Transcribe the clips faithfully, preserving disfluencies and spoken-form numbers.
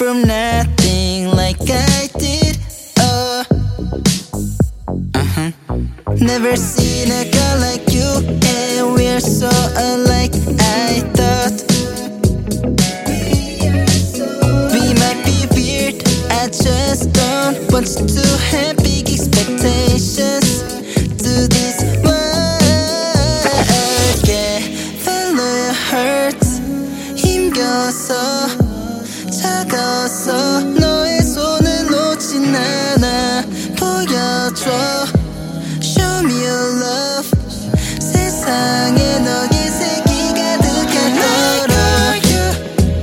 from nothing like I did. Oh, uh-huh. Never seen a girl like you, and we're so alike. I thought we might be weird. I just don't want you to have big expectations to this world. I can't follow your heart. 힘겨서 차가워서 너의 손을 놓진 않아 보여줘. Show me your love. 세상에 너의 색이 가득한 너로. I like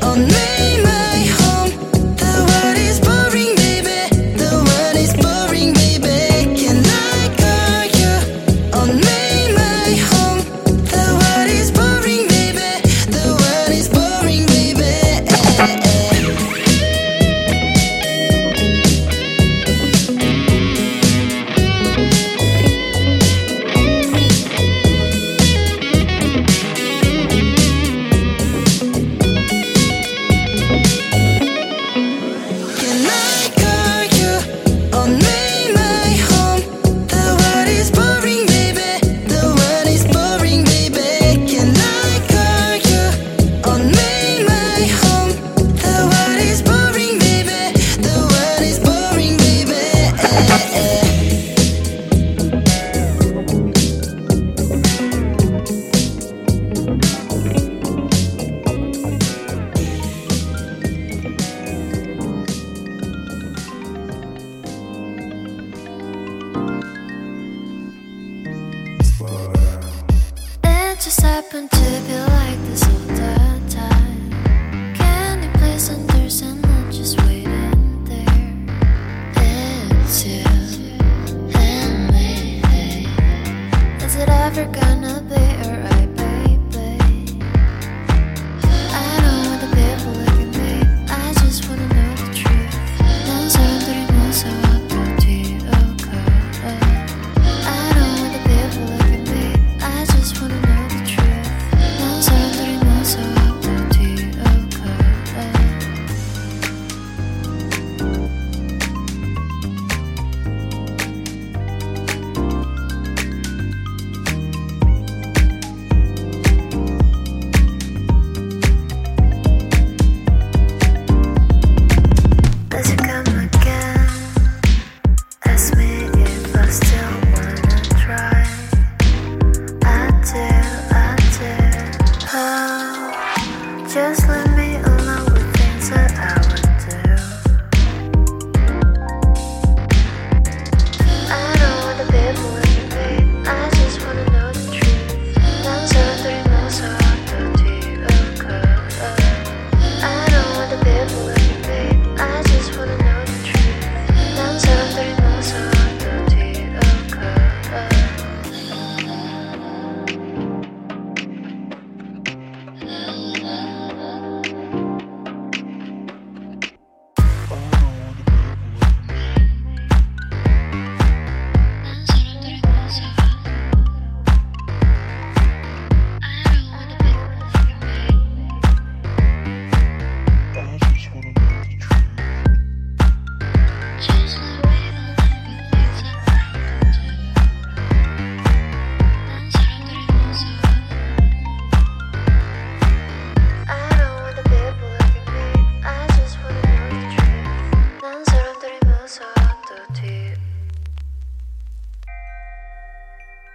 all night my home. The world is boring baby. The world is boring baby. Can I call you all night my home? The world is boring baby. The world is boring baby. It just happened to be like this all the time. Can you please understand I'm just waiting there? It's you and me. Is it ever gonna be alright, baby? I don't want the people looking at me. I just wanna know the truth. 난 사람들이 못 살았던 뒤로 걸어. I don't want the people looking at me. I just wanna know.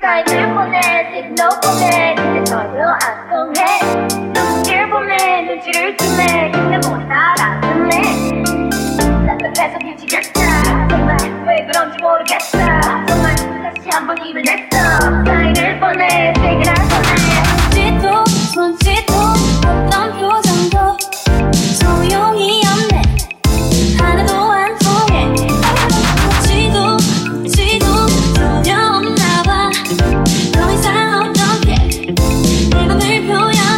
날 늘 보내, 늘 보내, 근데 전혀 안 통해. 눈길 보내, 눈치를 주네, 근데 못 알아듣네. 답답해서 미치겠다. 정말 왜 그런지 모르겠다. 정말 다시 한번 기분 냈어. 날 늘 보내, 내게 날 보내. 눈짓도, 손짓도, 어떤 표정도 소용이 없네. 하나도 안 통해. 묻지도, 묻지도, 두려움. 더 이상 어떡해 내 맘을 표현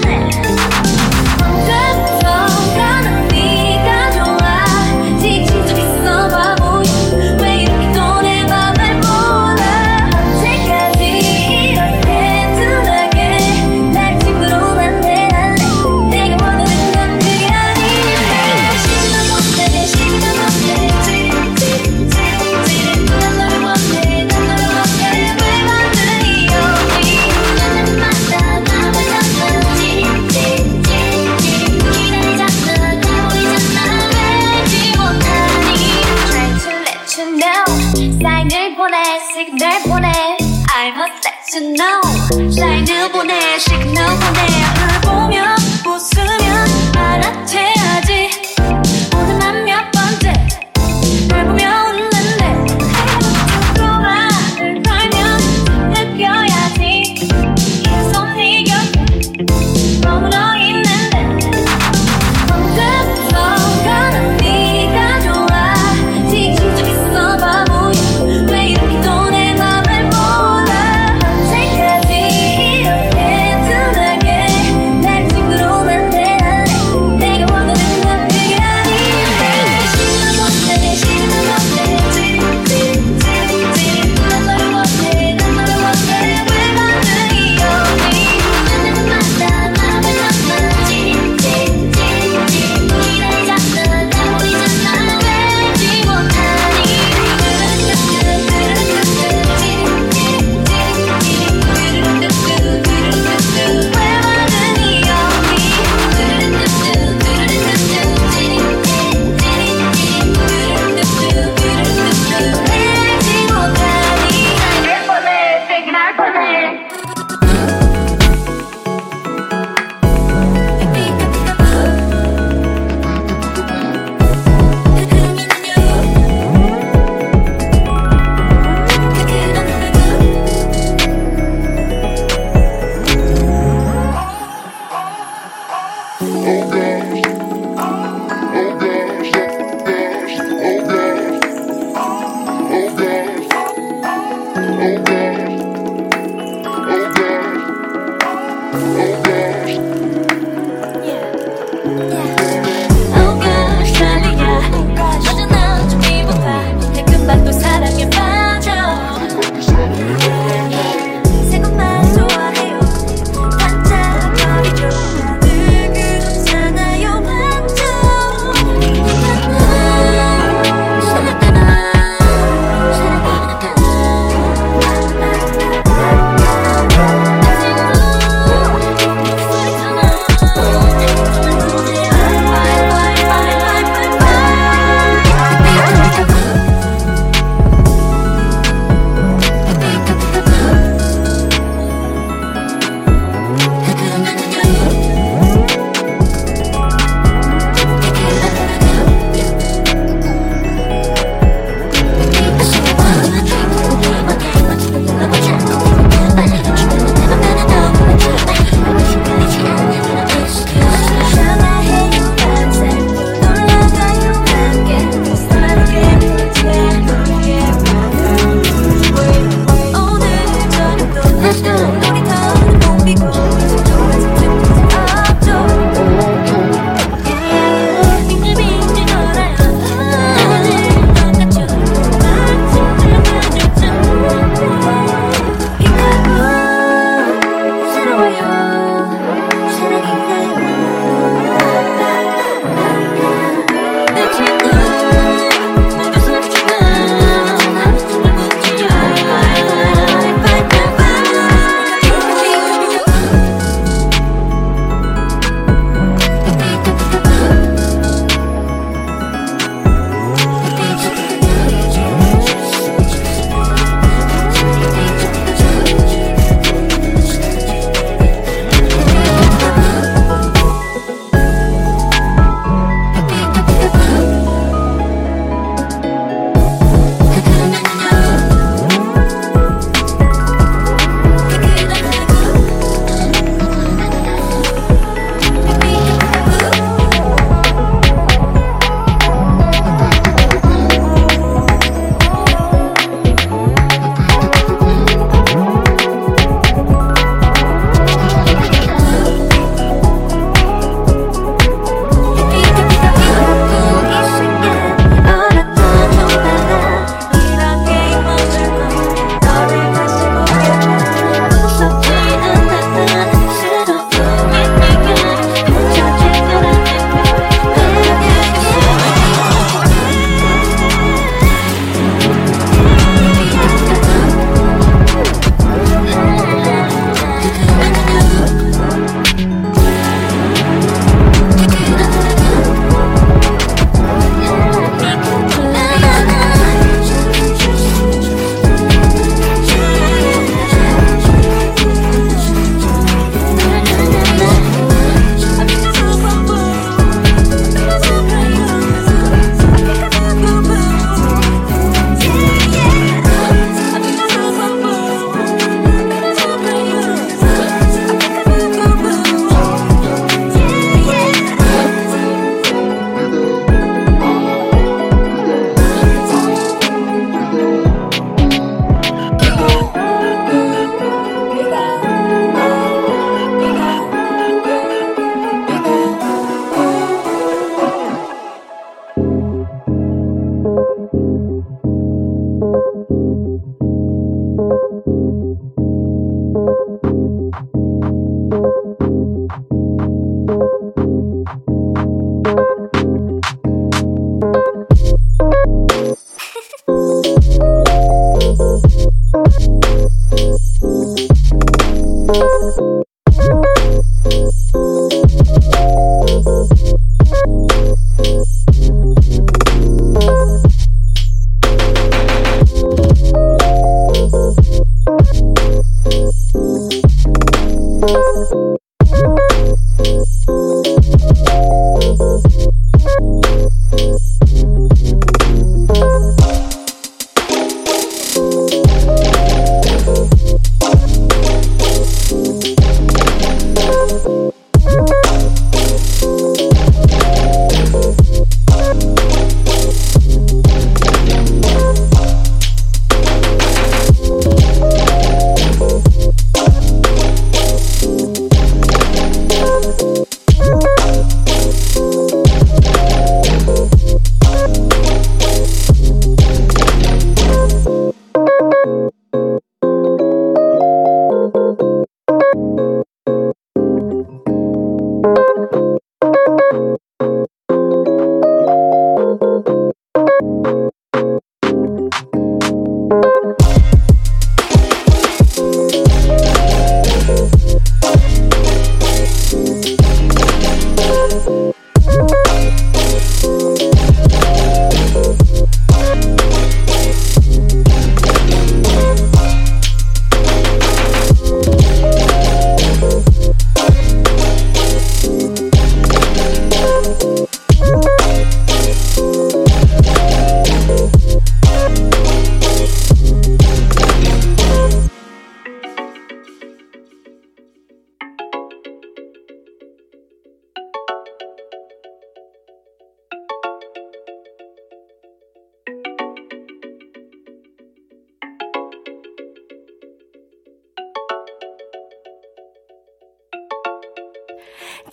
to know 사인을 보내 시그널 보내 널 보면 웃으면 알아채야지 오늘 난 몇 번째 널 보며 웃는데 행복도 돌아 널 털면 느껴야지 계속 네 곁에 머물러 있는데 언제부터 가는 네가 좋아 지키고 있어 바보야 왜 이렇게 또 내 맘을 몰라 언제까지 이렇게 둔하게 날 친구로 만들래 내가 원하는 건 그게 아닌데 시간 못해 시간 못해 찌찌찌찌 난 너를 못해 난 너를 못해 왜 반응이 없니 만나면 만나 맘을 만나 찌찌찌찌 기다리잖아 다 보이잖아 왜지 못하니 Oh gosh, 난리야 맞아 나 준비보다 내 금방 또 사랑에 빠져 새콤한 좋아해요 반짝거리죠 나 늙은 없잖아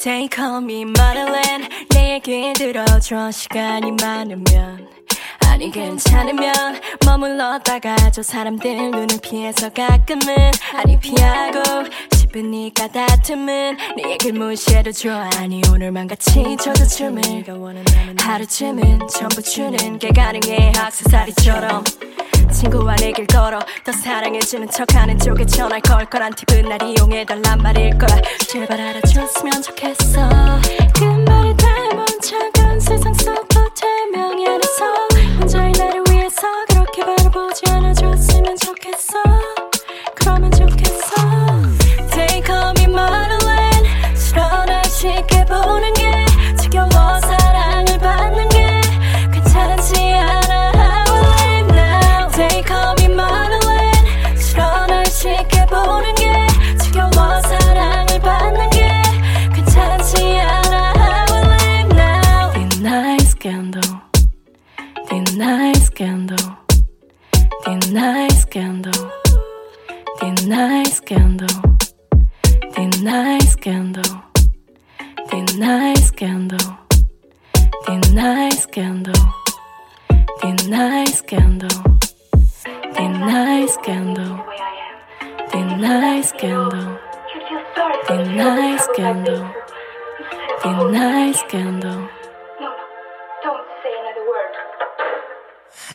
Take on me, Madeline. 내 얘기 들어줘. 시간이 많으면, 아니 괜찮으면 머물렀다가 저 사람들 눈을 피해서 가끔은, 아니 피하고 싶은 이 까다툼은 네 얘길 무시해도 좋아. 아니 오늘만 같이 춰도 춤을 하루쯤은 전부 추는 게 가능해. 악세사리처럼 친구와 내길 걸어. 더 사랑해주는 척하는 쪽에 전화 걸 거란 팁은 날 이용해달란 말일 거야. 제발 알아줬으면 좋겠어. 그 말에 다 멈춰간 세상 속 태명이 안에서 혼자인 나를 위해서 그렇게 바라보지 않아줬으면 좋겠어. 그러면 좋겠어. Take on me, Madeline. 싫어 날 지켜보는 게 지겨워. 사랑을 받는 게 괜찮지 않아. 지켜보는 게 지겨워. 사랑을 받는 게 괜찮지 않아. I will live now. Deny scandal, deny scandal, deny scandal, deny scandal, deny scandal, deny scandal, deny scandal, deny scandal, deny scandal. Deny scandal, deny scandal, deny scandal. No, don't say another word.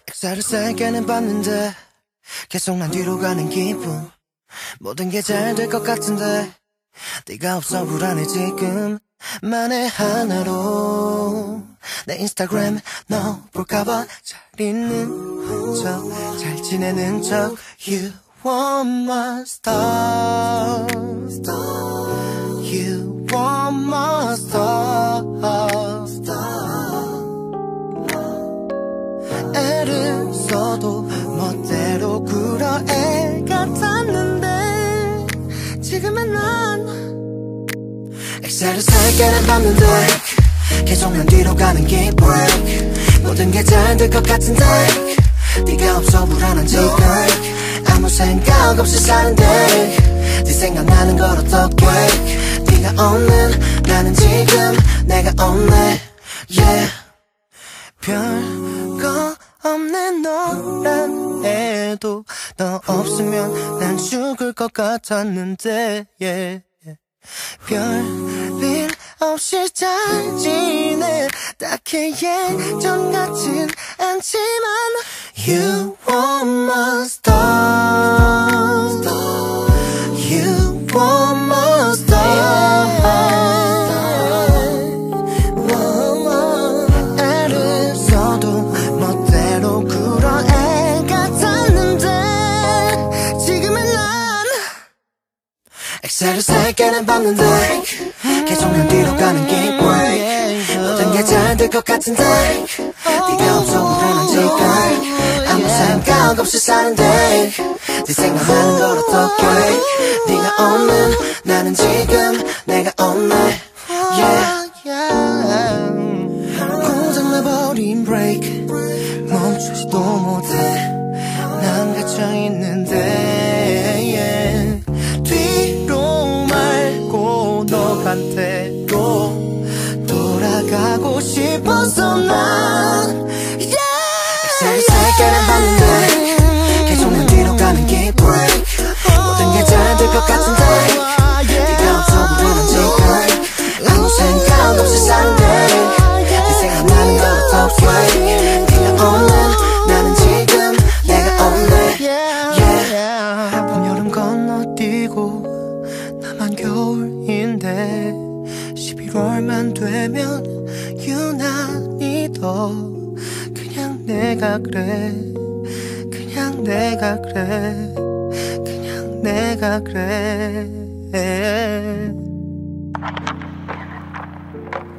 역사를 쌓이게는 봤는데 계속 난 뒤로 가는 기분. 모든 게 잘 될 것 같은데 네가 없어 불안해 지금. 만의 하나로 내 인스타그램 너 볼까봐 잘 있는 척, 잘 지내는 척. You want my star, star. You want my star, star. 애를 써도 멋대로 굴어 애 같았는데 지금은 난 엑셀을 살게는 봤는데 계속 난 뒤로 가는 기분. 모든 게 잘 될 것 같은데 네가 없어 불안한 지금. 아무 생각 없이 사는데 네 생각나는 걸 어떡해. 네가 없는 나는 지금 내가 없네. Yeah. 별거 없는 너란 애도 너 없으면 난 죽을 것 같았는데. yeah. 별일 없이 잘 지내. 딱히 예전 같진 않지만 You want my star, star. You want my star, yeah. 애를 써도 멋대로 그런 애 같았는데 지금은 난 엑셀을 살게는 봤는데 계속 난 뒤로 가는 게 break. 모든 게 잘 될 것 같은데 네가 없어 불안한 지금. 아무 생각 없이 사는데 네 생각하는 걸 어떡해. 네가 없는 나는 지금 내가 없네. yeah. 고장나버린 break. 멈추지도 못해. 난 갇혀있는데 yeah. 뒤로 말고 너한테로 돌아가고 싶어서 난 엑셀을 살게는 봤는데 계속 난 뒤로 가는 게 break. 모든 게 잘 될 것 같은데 네가 없어 불안한 지금. 아무 생각 없이 사는데 네 생각나는 걸 어떡해. 네가 없는 나는 지금 내가 없네. yeah. 봄 여름 건너뛰고 나만 겨울인데 십일월만 돼 되면 유난히 더 그냥 내가 그래 그냥 내가 그래 그냥 내가 그래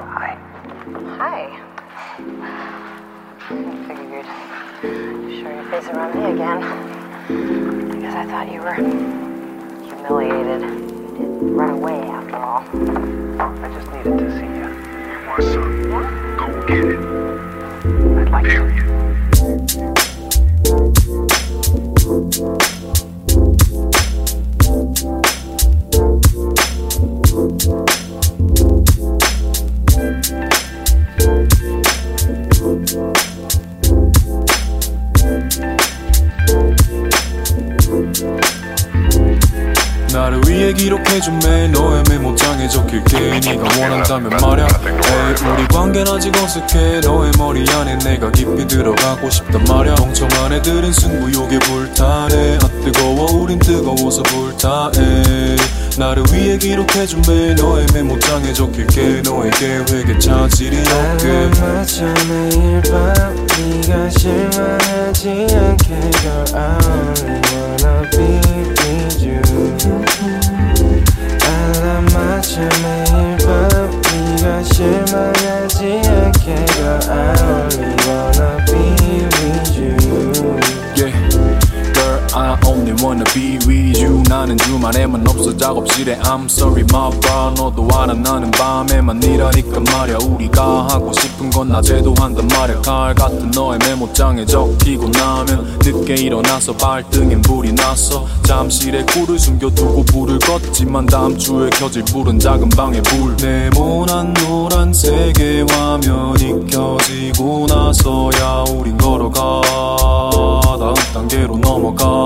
Hi Hi I figured you'd show your face around me again because I thought you were humiliated you didn't run away after all I just needed to see you. You want some? Yeah. Go get it. I'd like Period. 나를 위해 기록해줘 매일 너의 메모장에 적힐게 네가 원한다면 말야 에이, 우리 관계는 아직 어색해 너의 머리 안에 내가 깊이 들어가고 싶단 말야 멍청한 애들은 승부욕에 불타래 아 뜨거워 우린 뜨거워서 불타해 나를 위해 기록해줘 매일 너의 메모장에 적힐게 너의 계획에 차질이 없게 날 맞춰 매일 밤 네가 실망하지 않게 Girl I only wanna be with you 알아맞혀 매일 밤 네가 실망하지 않게 Girl I only wanna be with you yeah. Girl I only wanna be with you 나는 주말에만 없어 작업실에 I'm sorry my bro 너도 알아 나는 밤에만 일하니까 말야 우리가 하고 싶은 건 낮에도 한단 말야 가을 같은 너의 메모장에 적히고 나면 늦게 일어나서 발등엔 불이 났어 잠실에 꿀을 숨겨두고 불을 껐지만 다음 주에 켜질 불은 작은 방에 불 네모난 노란색의 화면이 켜지고 나서야 우린 걸어가 다음 단계로 넘어가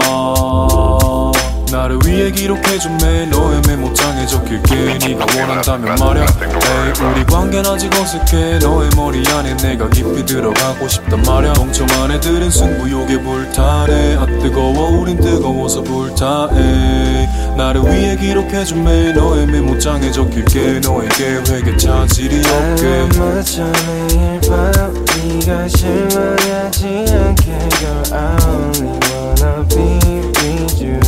나를 위해 기록해줘 매일 너의 메모장에 적힐게 네가 원한다면 말야 에이, 우리 관계는 아직 어색해 너의 머리 안에 내가 깊이 들어가고 싶단 말야 멍청한 애들은 승부욕에 불타래 아 뜨거워 우린 뜨거워서 불타해 나를 위해 기록해줘 매일 너의 메모장에 적힐게 너의 계획에 차질이 없게 맞춰 매일 밤 네가 실망하지 않게 Girl I only wanna be with you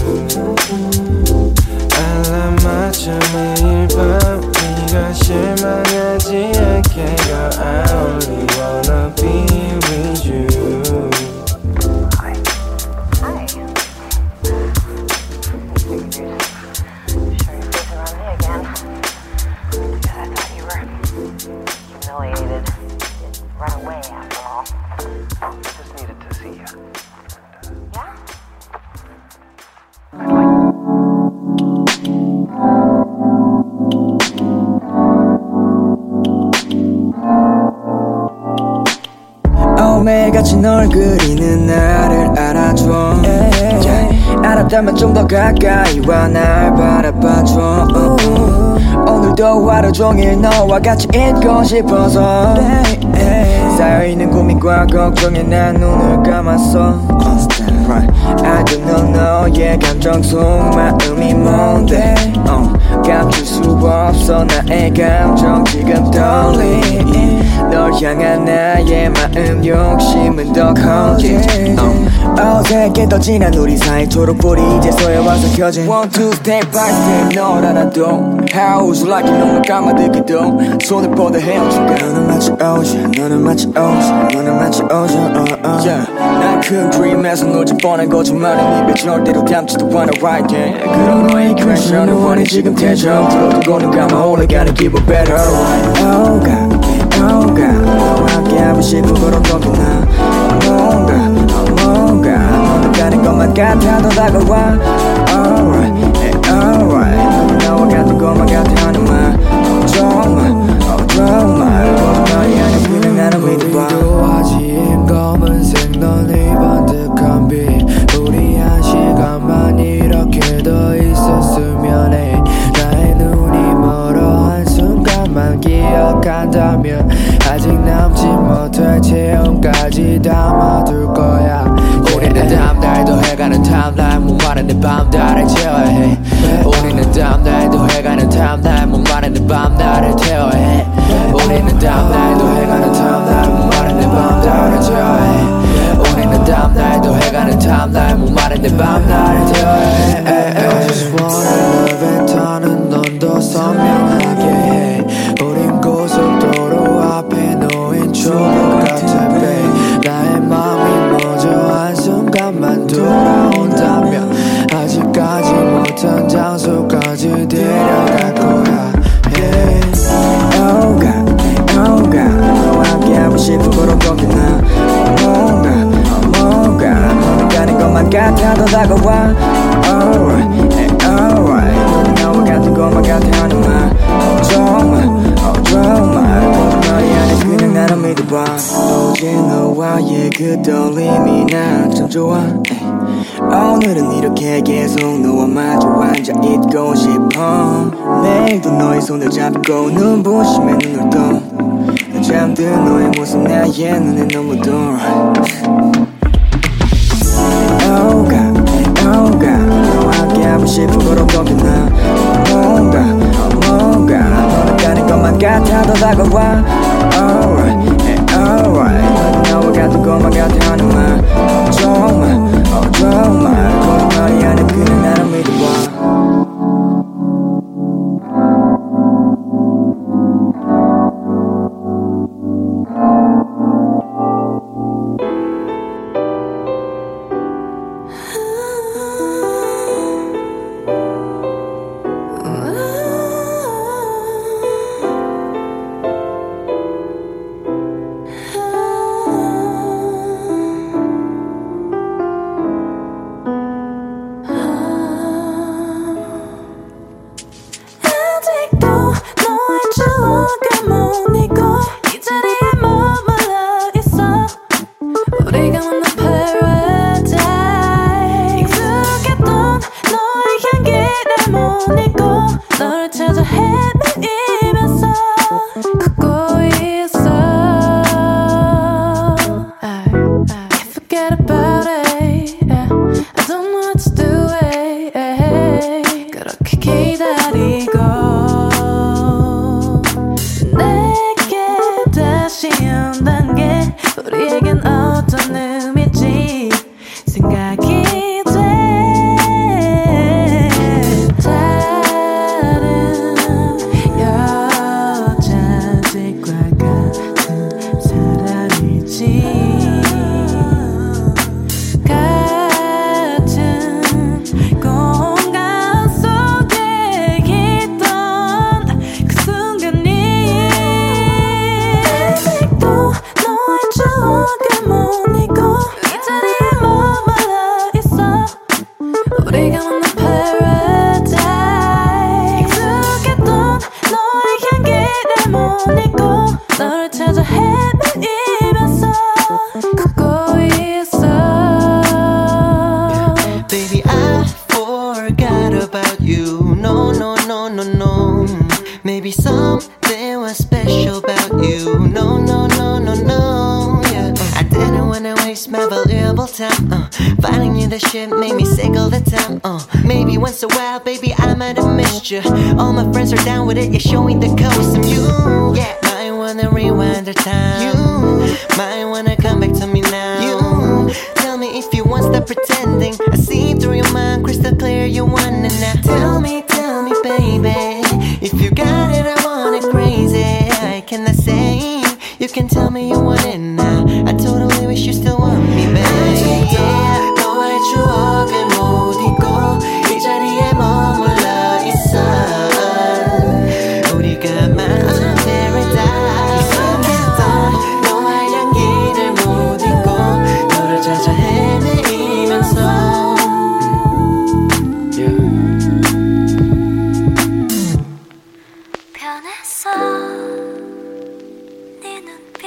알아맞혀 매일 밤 네가 실망하지 않게 Girl I only wanna be with you Hi Hi I figured you'd show your face around me again Because I thought you were humiliated You didn't run away after all I just needed to see you Yeah? I'd like 매일같이 널 그리는 나를 알아줘 yeah. Yeah. 알았다면 좀 더 가까이 와 날 바라봐줘 Ooh. 오늘도 하루 종일 너와 같이 있고 싶어서 yeah. Yeah. 쌓여있는 고민과 걱정에 난 눈을 감았어 right. I don't know 너의 감정 속 마음이 뭔데 uh. 감출 수 없어 나의 감정 지금 떨리 널 향한 나의 마음 욕심은 더 커진 어색해 더 지난 우리 사이 초록불이 이제서야 와서 켜진 One two step by step 널 안아도 How would you like it 너무 감아들기도 손을 뻗어 헤엄치고 너는 마치 오션 너는 마치 오션 너는 마치 오션 uh, uh. yeah. 난 큰 그림에서 놓지 뻔한 거짓말은 입에 절대로 담지도 않아 right yeah. 그런 너의 크래션을 원해 지금 대전 불어도 고는 감아 올라가는 기분 better Oh God Oh God 함께하고 싶은 그런 덕분에 뭔가 뭔가 너도 가는 것만 같아도 다가와 Alright hey, alright 너와 같은 것만 같아 하는 말 정말 oh 정말 모두 너의 안에 피는 나를 믿어봐 우리도 아직 검은색 너네 반듯한 빛 우리 한 시간만 이렇게 더 있었으면 해 나의 눈이 멀어 한순간만 기억한다면 아직 남지 못할 체온까지 담아둘 거야 우리는 다음 날도 해가는 timeline 못 마른 내 밤 나를 채워야 해 우리는 다음 날도 해가는 timeline 못 마른 내 밤 나를 채워야 해 우리는 다음 날도 해가는 timeline 못 마른 내 밤 나를 채워야 해 우리는 다음 날도 해가는 timeline 못 마른 내 밤 나를 채워야 해 I just wanna love and turn 넌 더 선명하게 해 우린 고속도로 앞에 놓인 추억 같아 babe 나의 맘이 멎어 한순간만 돌아온다면 아직까지 못한 장소까지 데려갈 거야 yeah. Oh God, oh God 너와 함께하고 싶은 그런 거기나 Oh God, oh God 너는 가는 것만 같아 더 다가와 Alright, hey, alright 너는 너와 같은 것만 같아 하는 말 정말 오직 너와의 그 떨림이 난 참 좋아 오늘은 이렇게 계속 너와 마주 앉아 있고 싶어 내일도 너의 손을 잡고 눈부심에 눈을 떠 잠든 너의 모습 나의 눈에 너무 돌아 Oh God, oh God 너와 함께하고 싶은 걸로 거기나 뭔가, 뭔가 너는 가는 것만 같아 더 다가와 Alright Alright, 너와 같은 것만 같아 하는 말 정말, oh 정말 거짓말이 아닌 그냥 나를 믿어봐 All my friends are down with it, you're showing the coast I'm you, yeah Might wanna rewind the time You, might wanna come back to me now You, tell me if you want, stop pretending I see through your mind, crystal clear, you want it now Tell me, tell me baby If you got it, I want it crazy I cannot say, you can tell me you want it now I totally wish you still want me baby 아직도 너와의 추억을 못 잊고 이 자리에 머물러 변했어 네 눈빛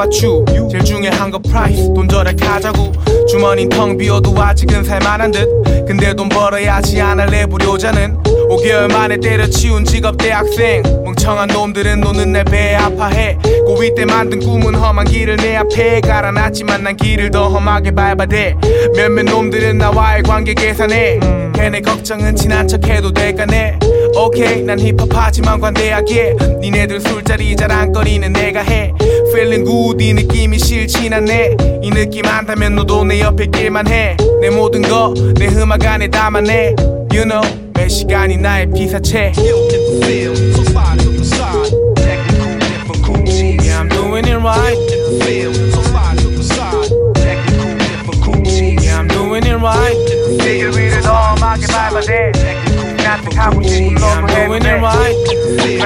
잡아주 제일 중요한 거 price 돈 절약하자고 주머니 텅 비워도 아직은 살만한 듯 근데 돈 벌어야지 안 할래 불효자는 오 개월 만에 때려치운 직업 대학생 멍청한 놈들은 노는 날 배에 아파해 고이 때 만든 꿈은 험한 길을 내 앞에 갈아놨지만 난 길을 더 험하게 밟아대 몇몇 놈들은 나와의 관계 계산해 음, 걔네 걱정은 친한 척해도 될까네 오케이 난 힙합하지만 관대하게 니네들 술자리 자랑거리는 내가 해 Feeling good 이 느낌이 싫진 않네 이 느낌 안다면 너도 내 옆에 있길만 해 내 모든 거 내 음악 안에 담아내 You know 매 시간이 나의 피사체 Yeah I'm doing it right Yeah I'm doing it right 내 위를 더 음악에 밟아대 나한테 싶은 너무 해보네 난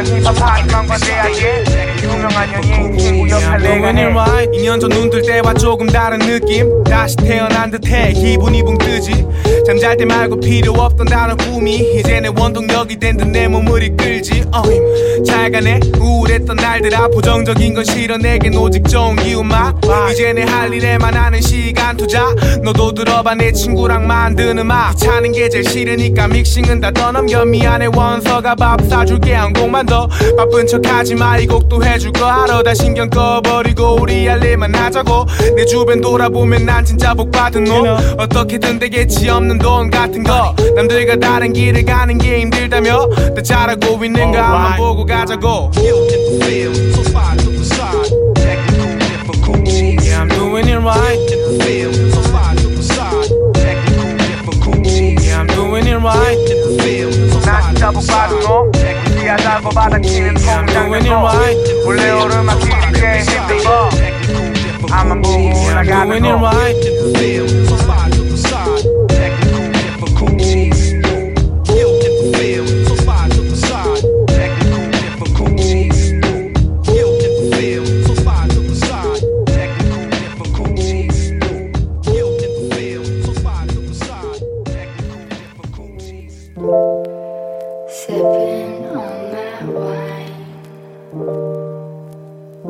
힙합하지만 관대하게 유명한 연예인 친구 옆에 내가 해 이 년 전 눈뜰 때와 조금 다른 느낌 다시 태어난 듯해 기분이 붕 뜨지 잠잘 때 말고 필요 없던 다른 꿈이 이제 내 원동력이 된 듯 내 몸을 이끌지 uh, 잘 가네 우울했던 날들아 부정적인 건 싫어 내겐 오직 좋은 기운만 이제 내 할 일에만 하는 시간 투자 너도 들어봐 내 친구랑 만든 음악 귀찮은 게 제일 싫으니까 믹싱은 다 떠나 넘겨 미안해 원서가 밥 사줄게 한 곡만 더 바쁜 척하지 마 이 곡도 해줄 거 알아 다 신경 꺼버리고 우리 할 일만 하자고 내 주변 돌아보면 난 진짜 복받은 놈 어떻게든 되겠지 없는 돈 같은 거 남들과 다른 길을 가는 게 힘들다며 다 잘하고 있는가 한번 보고 가자고 Yeah I'm doing it right Yeah I'm doing it right 난 진짜 복받은 놈 귀하다고 받아치는 통장의 놈 원래 오르막길 꽤 힘든 거 앞만 보고 올라가는 놈 I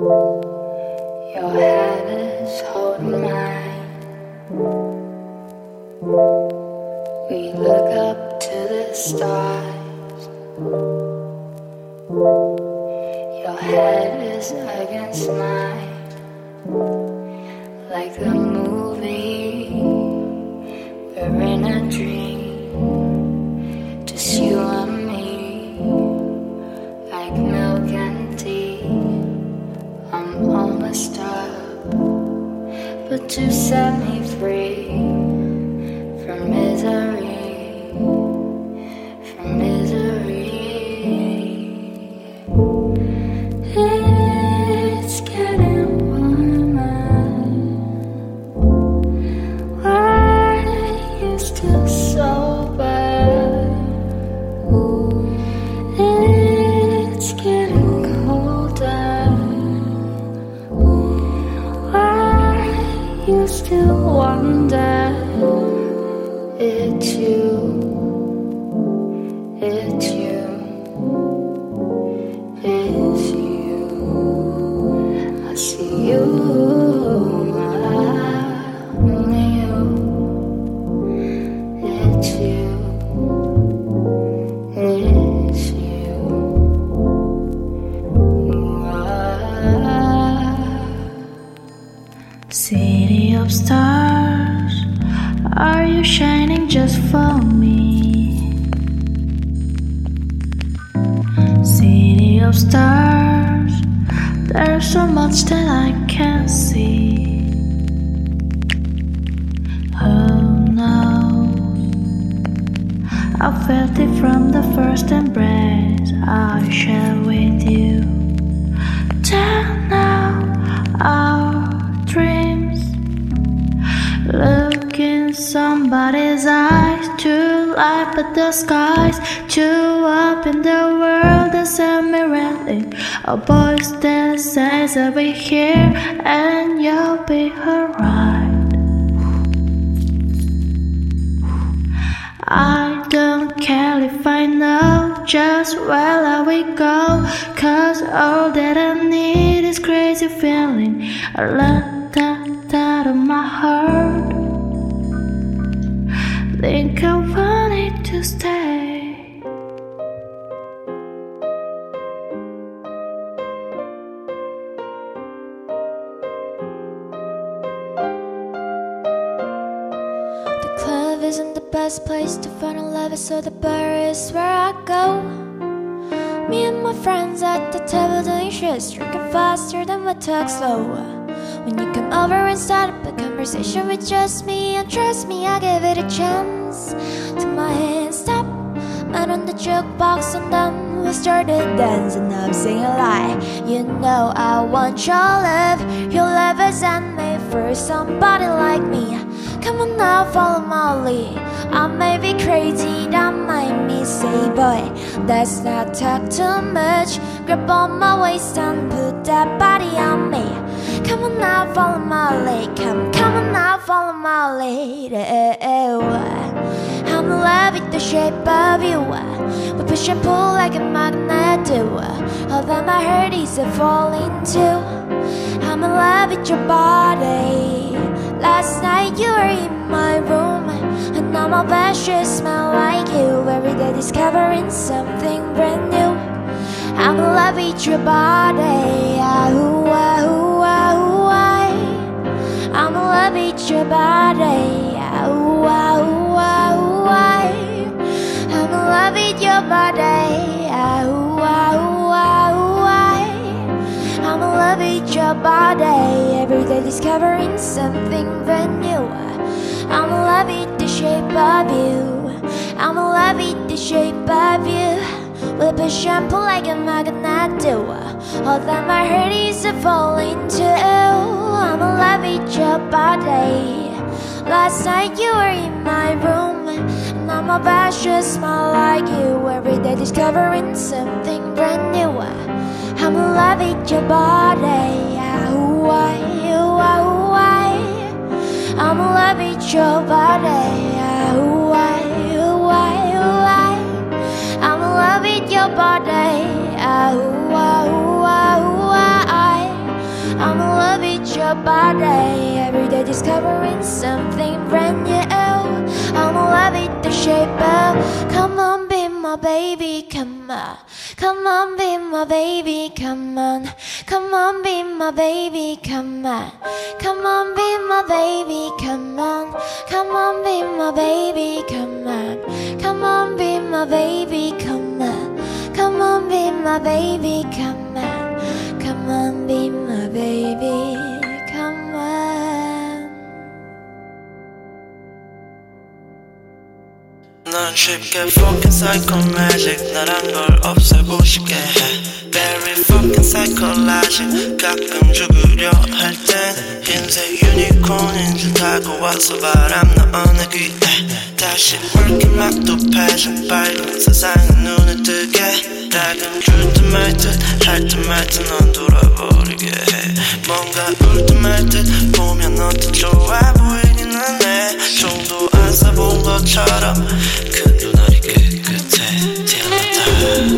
don't care if I know just while I will go, 'cause all that I need is crazy feeling, I love that out of my heart. Think I want it to stay. Isn't the best place to find a lover, so the bar is where I go. Me and my friends at the table doing shots, drinking faster than we talk slow. When you come over and start up a conversation with just me, and trust me, I give it a chance. Took my hands, stop, man on the jukebox, and then we started dancing. I'm singing like, you know I want your love, your love is handmade for somebody like me. Come on now, follow my lead. I may be crazy, that might be say, boy, let's not talk too much. Grab on my waist and put that body on me. Come on now, follow my lead. Come, come on now, follow my lead. I'm in love with the shape of you. We push and pull like a magnet do. All that my heart is a falling to. I'm in love with your body. Last night you were in my room, and now my bed sheets smell like you. Every day discovering something brand new. I'm in love with your body. Ahoo, ahoo, ahoo, ahoo. I'm in love with your body. Ahoo, ahoo, ahoo, ahoo. I'm in love with your body. Ahoo, ahoo, ahoo, ahoo. I'm in love with your body. Every day discovering something brand new. I'm in love with the shape of you. I'm in love with the shape of you. We'll push and pull like a magnet do. All that my heart is a falling to. I'm in love with your body. Last night you were in my room, and now my bed sheets smell like you. Every day discovering something brand new. I'm in love with your body. Ahoo, ahoo, ahoo, ahoo. I'm in love with your body. Ahoo, ahoo, ahoo, ahoo. I'm in love with your body. Ahoo, ahoo, ahoo, ahoo. I'm in love with your body. Every day discovering something brand new. I'm in love with the shape of. Come on, be my baby, come on. Come on, be my baby, come on. Come on, be my baby, come on. Come on, be my baby, come on. Come on, be my baby, come on. Come on, be my baby, come on. Come on, be my baby, come on. Come on, be my baby, come on. 넌 쉽게 fucking psycho magic 나란 걸 없애고 싶게 해. Very fucking psychologic. 가끔 죽으려 할 땐 흰색 유니콘인 줄 다가와서 바람 나 어느 귀에 다시 붉게 막 또 패션 밝은 세상은 눈을 뜨게 낡은 줄 듯 말 듯 할 듯 말 듯 넌 돌아버리게 해. 뭔가 울 듯 말 듯 보면 어떤 좋아 보이긴 하네. 종도 안 써본 것처럼 그 눈알이 깨끗해. 틸렀다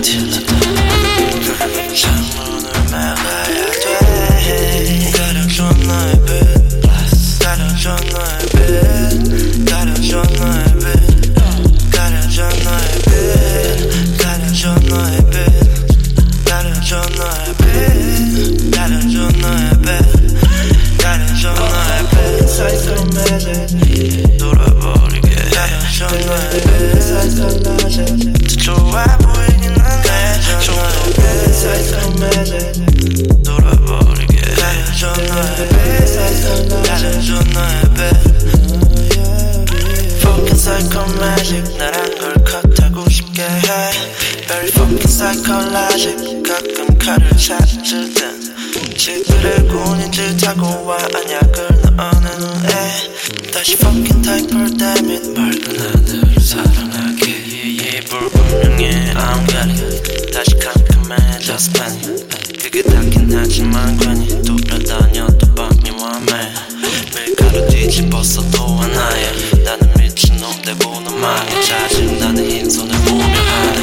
틸렀다 창문을 막아야 돼. 가려줘 너의 빛, 가려줘 너의 빛, 가려줘 너의 빛, 가려줘 너의 빛, 가려줘 너의 빛, 가려줘 너의 빛, 가려줘 너의 빛, 가려줘 너의 빛. 사이클 매직 돌아버리게 가려줘 너의 빛. 사이클 매직 좋아 보이긴 한데 좋아. 사이클 매직 돌아버리게 가려줘 너의 빛. 사이클 매직 가려줘 너의 빛. Fucking 사이클 매직 나란 걸 컷하고 싶게 해. Very fucking psychologic. 가끔 칼을 찾을 땐 지그레 군인지 타고와 안약을 넣어낸 후에 다시 fucking diaper damn it 맑은 하늘을 사랑하게 예예 불 분명해 I'm got it 다시 just pen. 그게 닿긴 하지만 괜히 돌아다녀도 밤이 와매 밀가루 뒤집었어도 하나야. 나는 미친놈 되고 넌 망해. 자식 나는 흰손을 보며 하네.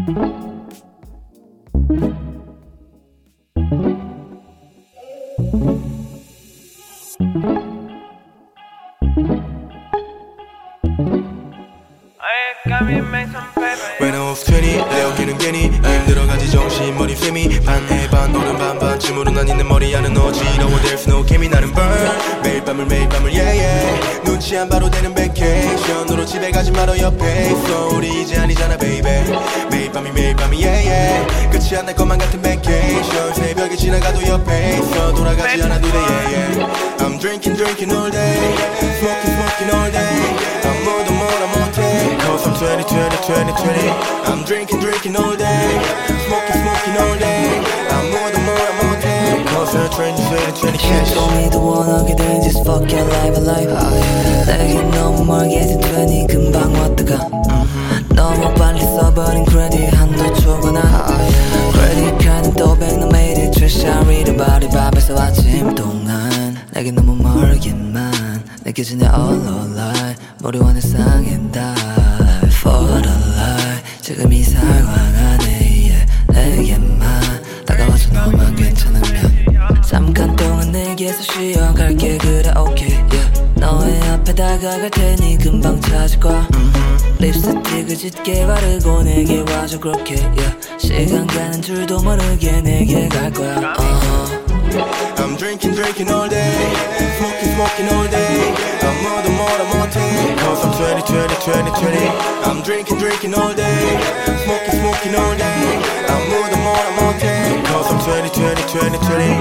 When I was twenty, 레어기는 괜히 힘 들어가지 정신 머리 flimmy 반해 반 오른 반반 쯤으로 난 있는 머리 안은 어지러워 There's no chem이 나는 burn 매일 밤을 매일 밤을 yeah yeah 눈치 안 바로 되는 vacation으로 집에 가지 말어 옆에 있어 우리 이제 아니잖아 baby 매일 밤이 매일 밤이 yeah yeah 끝이 안 날 것만 같은 vacation 새벽에 지나가도 옆에 있어 돌아가지 않아도 돼 yeah yeah I'm drinking drinking all day smoking smoking all day I'm more than more I'm 못해 Cause I'm twenty twenty twenty twenty I'm drinking drinking all day smoking smoking all day I'm more than more I'm 못해 Cause I'm twenty twenty twenty cash don't need the one 하게 된 this fucking life alive 내겐 너무 멀게 된 twenty 금방 왔다가 너무 빨리 써버린 credit 한도 초과나 credit card은 또 back 난 made it trash I read about it 밤에서 아침 동안 내겐 너무 멀기만 느껴지네 all alright 머리와는 상인 다 For the light 지금 이 상황 안에 내게만 다가와서 너만 괜찮으면 잠깐 동안 내게서 쉬어갈게 그래 okay yeah. 너의 앞에 다가갈 테니 금방 찾을 거야 립스틱을 짙게 바르고 내게 와줘 그렇게 yeah. 시간 가는 줄도 모르게 내게 갈 거야 uh-huh. I'm drinking drinking all day smoking smoking all day I'm more than more I'm more than Cause I'm twenty twenty twenty twenty I'm drinking drinking all day smoking smoking all day I'm more than more I'm more than Cause I'm twenty twenty twenty twenty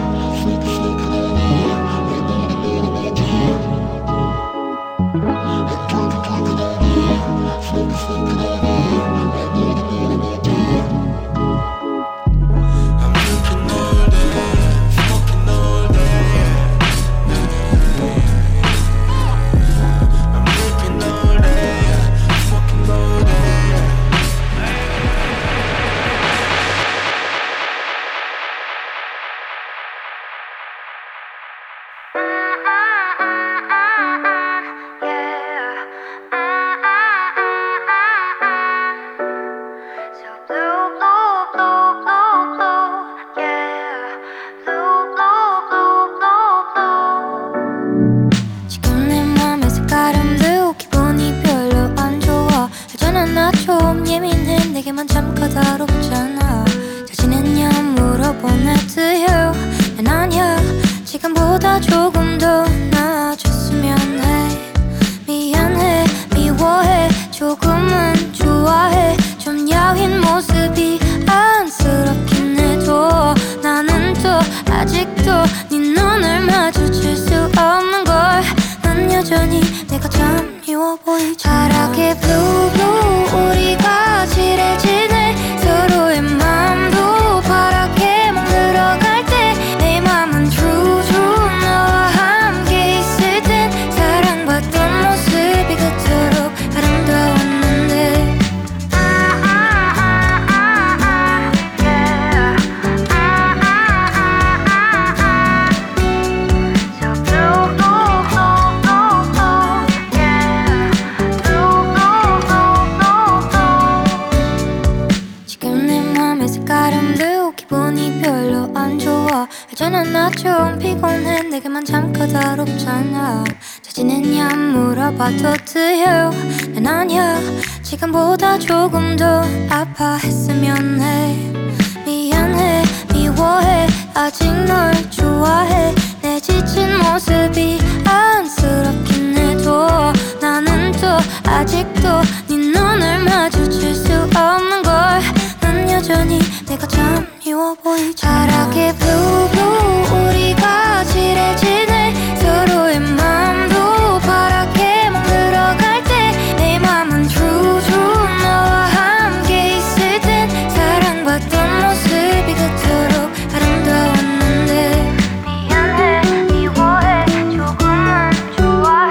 Why?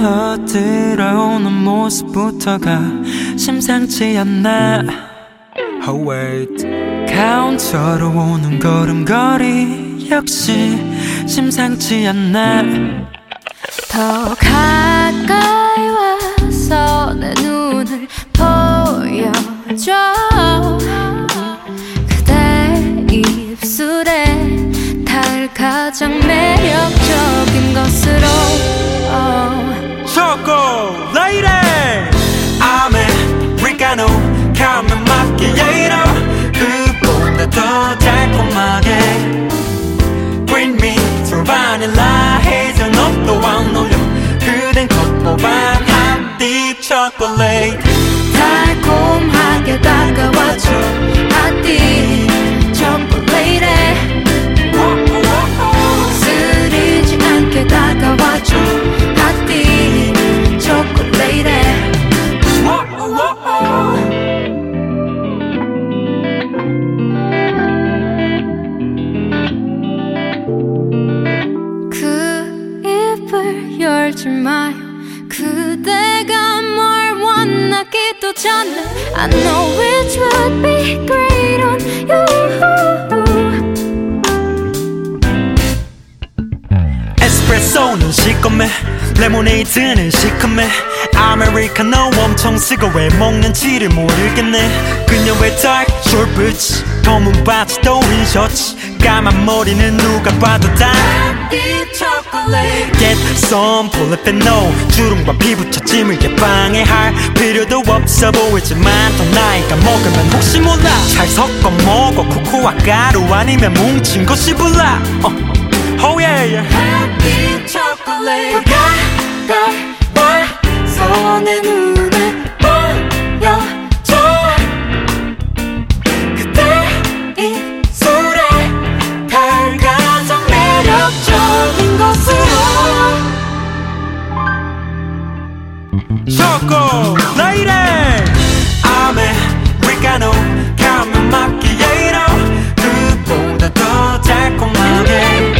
어, 들어오는 모습부터가 심상치 않나. Oh wait, 카운터로 오는 걸음걸이 역시 심상치 않나. 더 가까이 와서 내 눈을 보여줘. 그대 입술에 닿을 가장 매력적인 것으로 oh. Chocolady Americano Caramel Macchiato 그보다 더 달콤하게 Bring me through vanilla 헤이즐넛도 왕노릇 그댄 겉보반 한 입 chocolate 달콤하게 다가와줘 한입 열지 마요. 그대가 뭘 원하기도 전에 I know it would be great on you. 에스프레소는 시커매, 레모네이드는 시커매, 아메리카노 엄청 시고 왜 먹는지를 모르겠네. 그녀의 dark short boots, 검은 바지 또 흰 셔츠, 까만 머리는 누가 봐도 다. Get some polyphenol 주름과 피부 처짐을 방해할 필요도 없어 보이지만 더 나이가 먹으면 혹시 몰라 잘 섞어 먹어 코코아 가루 아니면 뭉친 것이 불라 어. Oh yeah, yeah. Happy chocolate 다가와서 내 눈에 보여줘 그대 입술에 달 가장 매력적인 Chocolady Americano Caramel Macchiato 그보다 더 달콤하게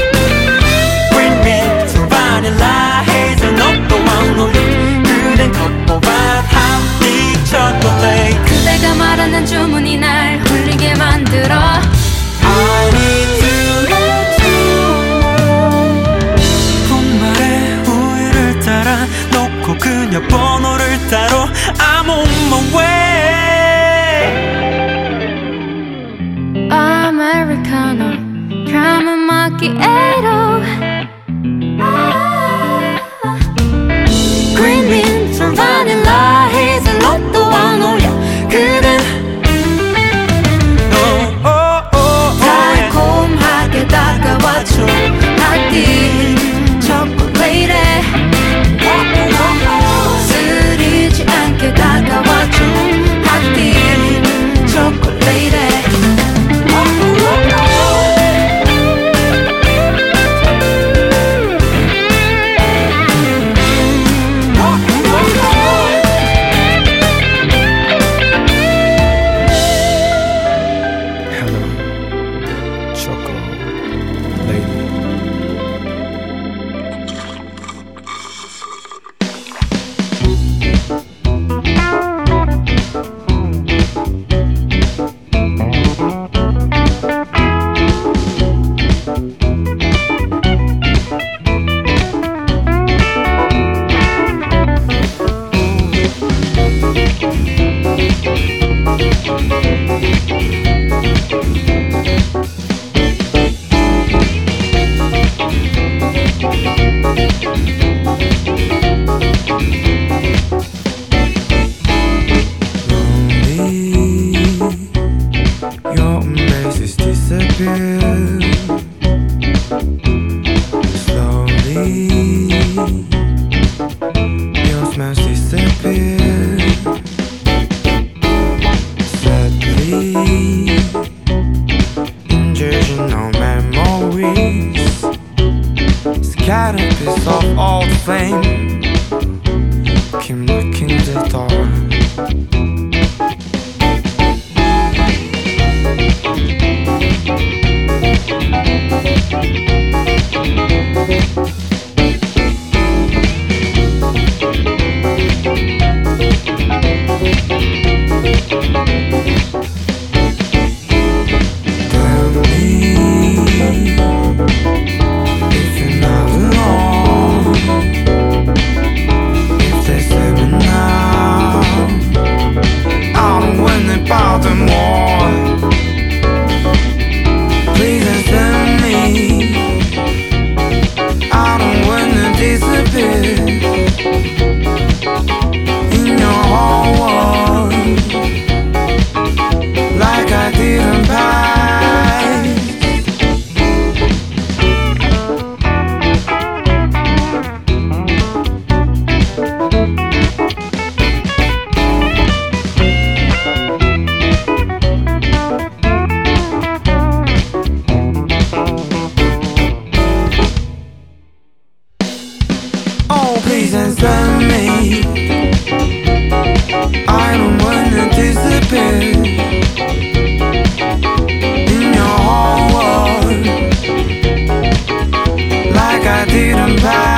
Bring me to vanilla 헤이즐넛도 왕노릇 그댄 겉보다 한입 chocolate 그대가 말하는 주문이 날 홀리게 만들어 I need to let you 봄말에 우유를 따라 놓고 그녀 번호 I'm on my way Americano Caramel Macchiato Green mint from vanilla 헤이즐넛도 왕노릇 그댄 oh, oh, oh, 달콤하게 yeah. 다가와줘 나띠 초콜릿에 We'll be right back. than me. I don't wanna disappear in your whole world like I did in Paris.